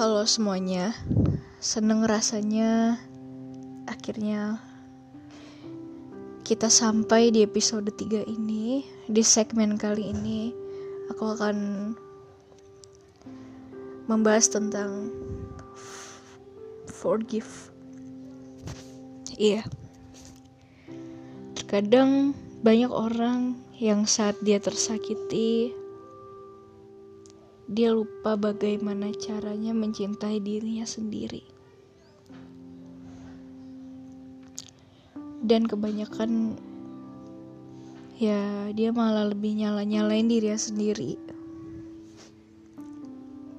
Halo semuanya, seneng rasanya akhirnya kita sampai di episode 3 ini. Di segmen kali ini aku akan membahas tentang forgive. Iya, terkadang banyak orang yang saat dia tersakiti, dia lupa bagaimana caranya mencintai dirinya sendiri. Dan kebanyakan ya dia malah lebih nyalain dirinya sendiri.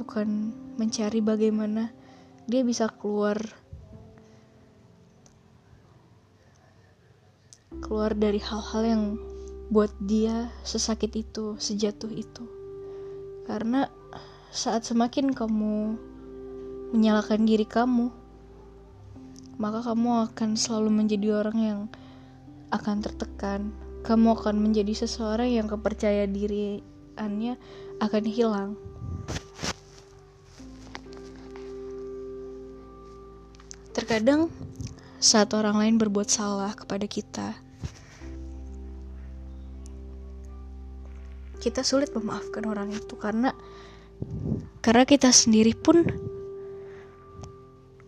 Bukan mencari bagaimana dia bisa keluar dari hal-hal yang buat dia sesakit itu, sejatuh itu. Karena saat semakin kamu menyalahkan diri kamu, maka kamu akan selalu menjadi orang yang akan tertekan. Kamu akan menjadi seseorang yang kepercayaan diriannya akan hilang. Terkadang saat orang lain berbuat salah kepada kita, kita sulit memaafkan orang itu karena kita sendiri pun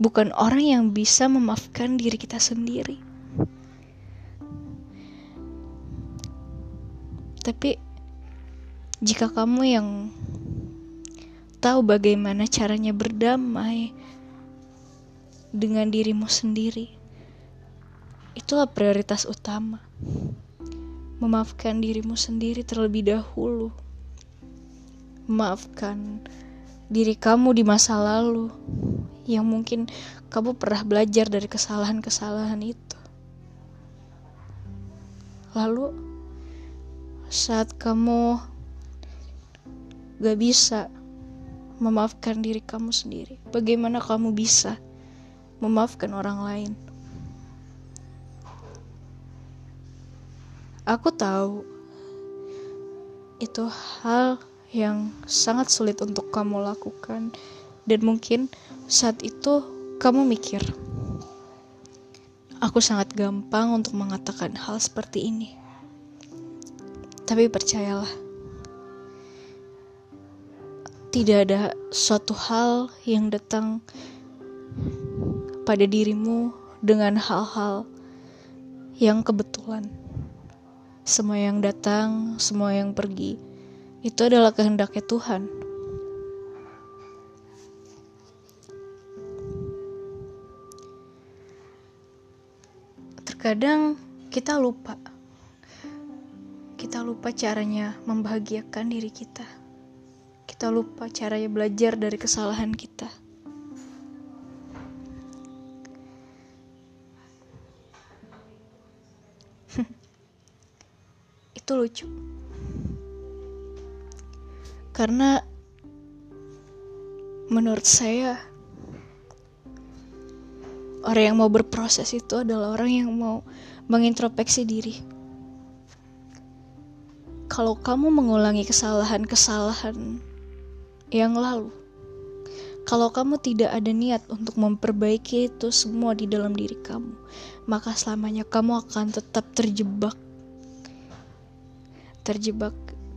bukan orang yang bisa memaafkan diri kita sendiri. Tapi jika kamu yang tahu bagaimana caranya berdamai dengan dirimu sendiri, itulah prioritas utama. Memaafkan dirimu sendiri terlebih dahulu. Memaafkan diri kamu di masa lalu, yang mungkin kamu pernah belajar dari kesalahan-kesalahan itu. Lalu, saat kamu gak bisa memaafkan diri kamu sendiri, bagaimana kamu bisa memaafkan orang lain? Aku tahu itu hal yang sangat sulit untuk kamu lakukan, dan mungkin saat itu kamu mikir, aku sangat gampang untuk mengatakan hal seperti ini. Tapi percayalah, tidak ada suatu hal yang datang pada dirimu dengan hal-hal yang kebetulan. Semua yang datang, semua yang pergi, itu adalah kehendaknya Tuhan. Terkadang kita lupa caranya membahagiakan diri kita. Kita lupa caranya belajar dari kesalahan kita. Itu lucu, karena menurut saya orang yang mau berproses itu adalah orang yang mau mengintrospeksi diri. Kalau kamu mengulangi kesalahan-kesalahan yang lalu, kalau kamu tidak ada niat untuk memperbaiki itu semua di dalam diri kamu, maka selamanya kamu akan tetap terjebak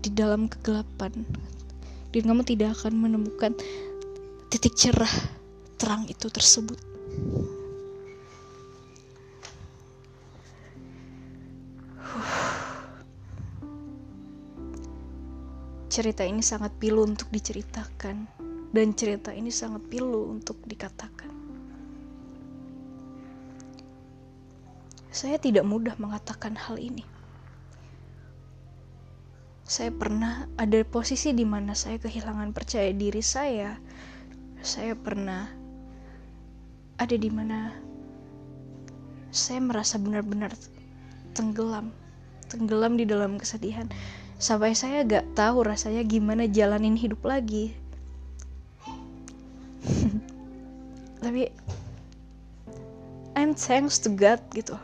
di dalam kegelapan, dan kamu tidak akan menemukan titik cerah terang itu tersebut. Cerita ini sangat pilu untuk diceritakan, dan cerita ini sangat pilu untuk dikatakan. Saya tidak mudah mengatakan hal ini. Saya pernah ada posisi di mana saya kehilangan percaya diri saya. Saya pernah ada di mana saya merasa benar-benar tenggelam di dalam kesedihan, sampai saya gak tahu rasanya gimana jalanin hidup lagi. Tapi I'm thanks to God gitu.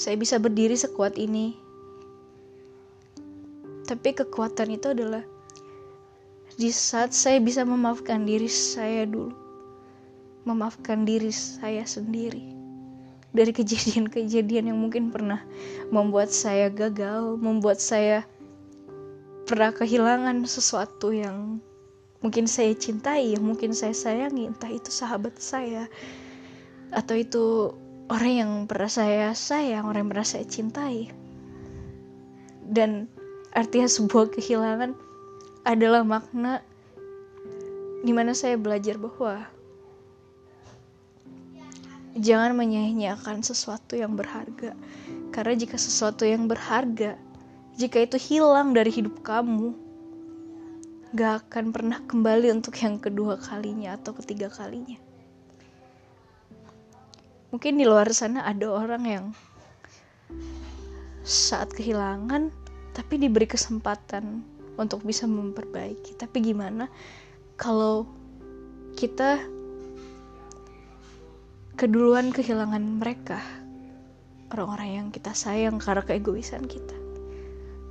Saya bisa berdiri sekuat ini Tapi kekuatan itu adalah di saat saya bisa memaafkan diri saya dulu. Memaafkan diri saya sendiri dari kejadian-kejadian yang mungkin pernah membuat saya gagal, membuat saya pernah kehilangan sesuatu yang mungkin saya cintai, yang mungkin saya sayangi, entah itu sahabat saya atau itu orang yang pernah saya sayang, orang yang pernah saya cintai. Dan artinya sebuah kehilangan adalah makna dimana saya belajar bahwa jangan menyia-nyiakan sesuatu yang berharga. Karena jika sesuatu yang berharga, jika itu hilang dari hidup kamu, gak akan pernah kembali untuk yang kedua kalinya atau ketiga kalinya. Mungkin di luar sana ada orang yang saat kehilangan, tapi diberi kesempatan untuk bisa memperbaiki. Tapi gimana kalau kita keduluan kehilangan mereka, orang-orang yang kita sayang, karena keegoisan kita.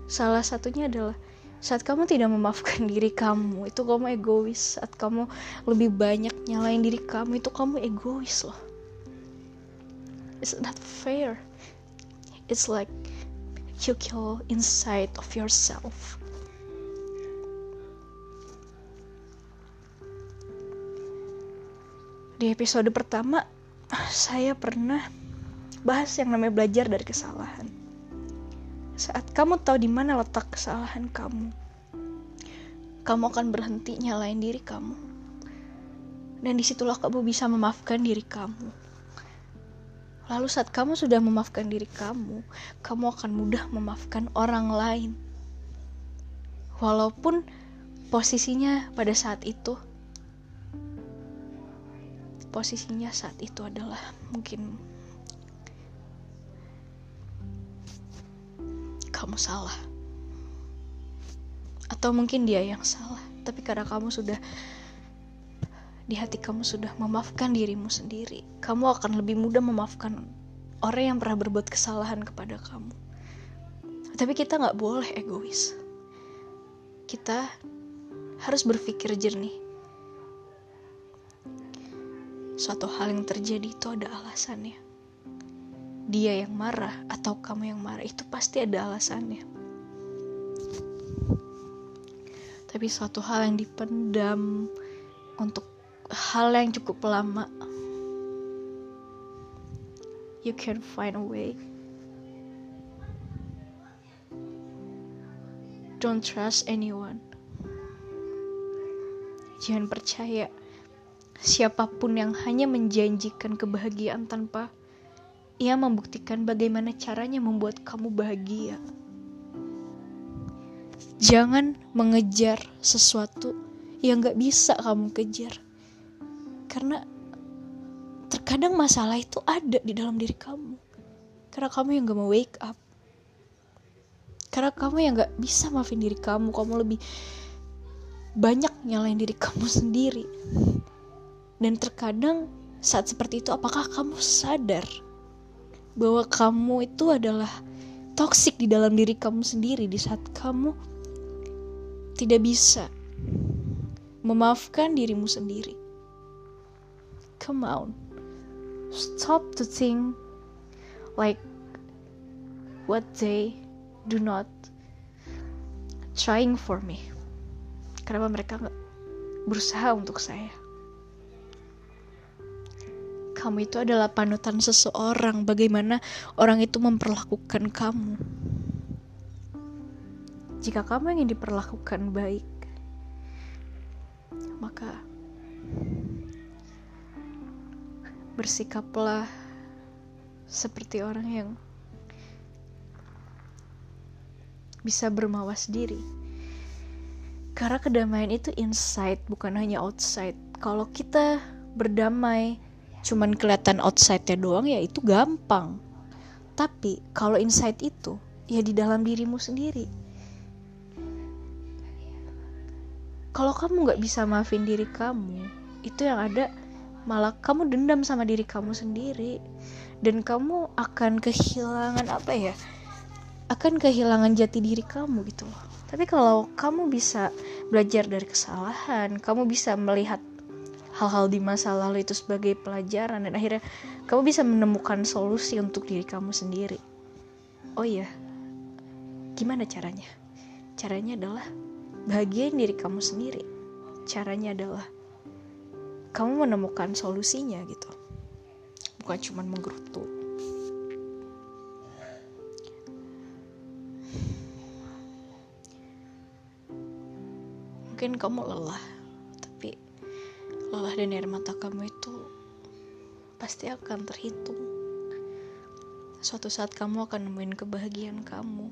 Salah satunya adalah saat kamu tidak memaafkan diri kamu, itu kamu egois. Saat kamu lebih banyak nyalain diri kamu, itu kamu egois loh. It's not fair. It's like you kill inside of yourself. Di episode pertama saya pernah bahas yang namanya belajar dari kesalahan. Saat kamu tahu di mana letak kesalahan kamu, kamu akan berhenti nyalain diri kamu. Dan disitulah kamu bisa memaafkan diri kamu. Lalu saat kamu sudah memaafkan diri kamu, kamu akan mudah memaafkan orang lain. Walaupun posisinya pada saat itu, posisinya saat itu adalah mungkin kamu salah, atau mungkin dia yang salah. Tapi karena kamu sudah, di hati kamu sudah memaafkan dirimu sendiri, kamu akan lebih mudah memaafkan orang yang pernah berbuat kesalahan kepada kamu. Tapi kita gak boleh egois. Kita harus berpikir jernih. Suatu hal yang terjadi itu ada alasannya. Dia yang marah atau kamu yang marah itu pasti ada alasannya. Tapi suatu hal yang dipendam untuk hal yang cukup lama, you can find a way. Don't trust anyone. Jangan percaya siapapun yang hanya menjanjikan kebahagiaan tanpa ia membuktikan bagaimana caranya membuat kamu bahagia. Jangan mengejar sesuatu yang gak bisa kamu kejar. Karena terkadang masalah itu ada di dalam diri kamu. Karena kamu yang gak mau wake up. Karena kamu yang gak bisa maafin diri kamu. Kamu lebih banyak nyalain diri kamu sendiri. Dan terkadang saat seperti itu, apakah kamu sadar bahwa kamu itu adalah toksik di dalam diri kamu sendiri di saat kamu tidak bisa memaafkan dirimu sendiri? Come on. Stop to think like what they do not trying for me. Kenapa mereka gak berusaha untuk saya? Kamu itu adalah panutan seseorang. Bagaimana orang itu memperlakukan kamu. Jika kamu ingin diperlakukan baik, maka bersikaplah seperti orang yang bisa bermawas diri. Karena kedamaian itu inside, bukan hanya outside. Kalau kita berdamai cuman kelihatan outside-nya doang, ya itu gampang. Tapi kalau inside itu, ya di dalam dirimu sendiri. Kalau kamu gak bisa maafin diri kamu, itu yang ada malah kamu dendam sama diri kamu sendiri. Dan kamu akan kehilangan jati diri kamu gitu loh. Tapi kalau kamu bisa belajar dari kesalahan, kamu bisa melihat hal-hal di masa lalu itu sebagai pelajaran, dan akhirnya kamu bisa menemukan solusi untuk diri kamu sendiri. Oh iya, gimana caranya? Caranya adalah bahagiain diri kamu sendiri. Caranya adalah kamu menemukan solusinya gitu, bukan cuma menggerutu. Mungkin kamu lelah, tapi lelah dan air mata kamu itu pasti akan terhitung. Suatu saat kamu akan nemuin kebahagiaan kamu.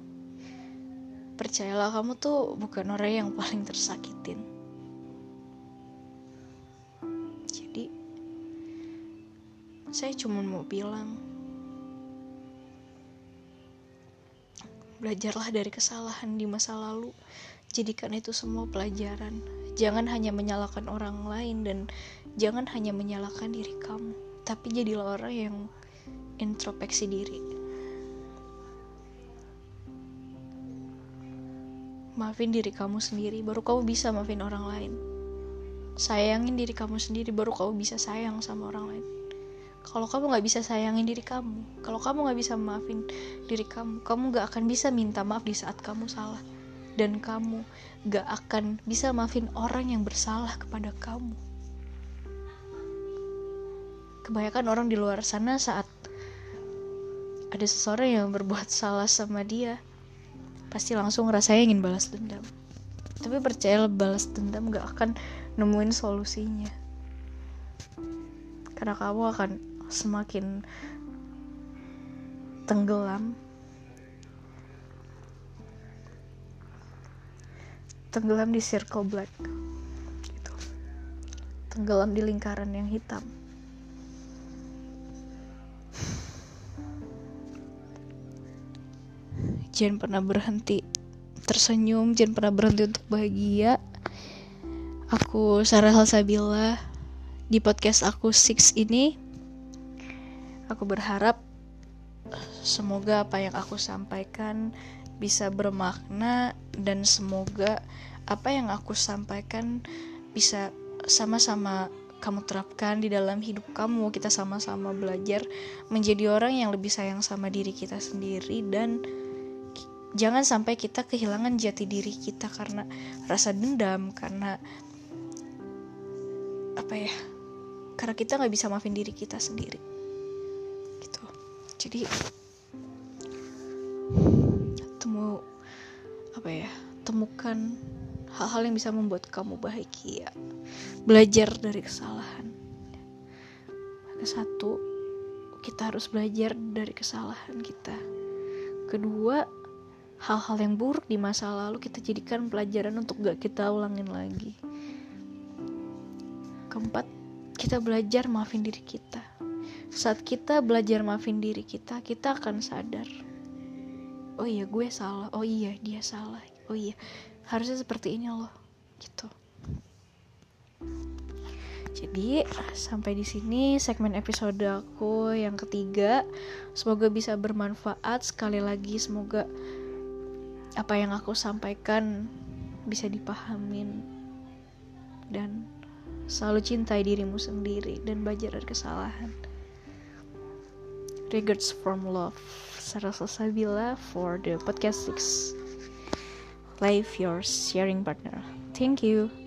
Percayalah, kamu tuh bukan orang yang paling tersakitin. Jadi, saya cuma mau bilang, belajarlah dari kesalahan di masa lalu. Jadikan itu semua pelajaran. Jangan hanya menyalahkan orang lain, dan jangan hanya menyalahkan diri kamu. Tapi jadilah orang yang introspeksi diri. Maafin diri kamu sendiri, baru kamu bisa maafin orang lain. Sayangin diri kamu sendiri, baru kamu bisa sayang sama orang lain. Kalau kamu gak bisa sayangin diri kamu, kalau kamu gak bisa maafin diri kamu, kamu gak akan bisa minta maaf di saat kamu salah. Dan kamu gak akan bisa maafin orang yang bersalah kepada kamu. Kebanyakan orang di luar sana saat ada seseorang yang berbuat salah sama dia, pasti langsung rasanya ingin balas dendam. Tapi percayalah, balas dendam gak akan nemuin solusinya. Karena kamu akan semakin tenggelam. Tenggelam di circle black gitu. Tenggelam di lingkaran yang hitam. Jangan pernah berhenti tersenyum, jangan pernah berhenti untuk bahagia. Aku Sarah Alsabila di podcast aku Six ini. Aku berharap semoga apa yang aku sampaikan bisa bermakna, dan semoga apa yang aku sampaikan bisa sama-sama kamu terapkan di dalam hidup kamu. Kita sama-sama belajar menjadi orang yang lebih sayang sama diri kita sendiri, dan jangan sampai kita kehilangan jati diri kita karena rasa dendam, karena karena kita gak bisa maafin diri kita sendiri gitu. Jadi temukan hal-hal yang bisa membuat kamu bahagia. Belajar dari kesalahan. Satu, kita harus belajar dari kesalahan kita. Kedua, hal-hal yang buruk di masa lalu kita jadikan pelajaran untuk gak kita ulangin lagi. Keempat, kita belajar maafin diri kita. Saat kita belajar maafin diri kita, kita akan sadar, oh iya gue salah, oh iya dia salah, oh iya harusnya seperti ini loh gitu. Jadi sampai di sini segmen episode aku yang ketiga. Semoga bisa bermanfaat. Sekali lagi semoga apa yang aku sampaikan bisa dipahamin, dan selalu cintai dirimu sendiri dan belajar dari kesalahan. Regards from love, Sarah Alsabila for the podcast 6. Live your sharing partner. Thank you.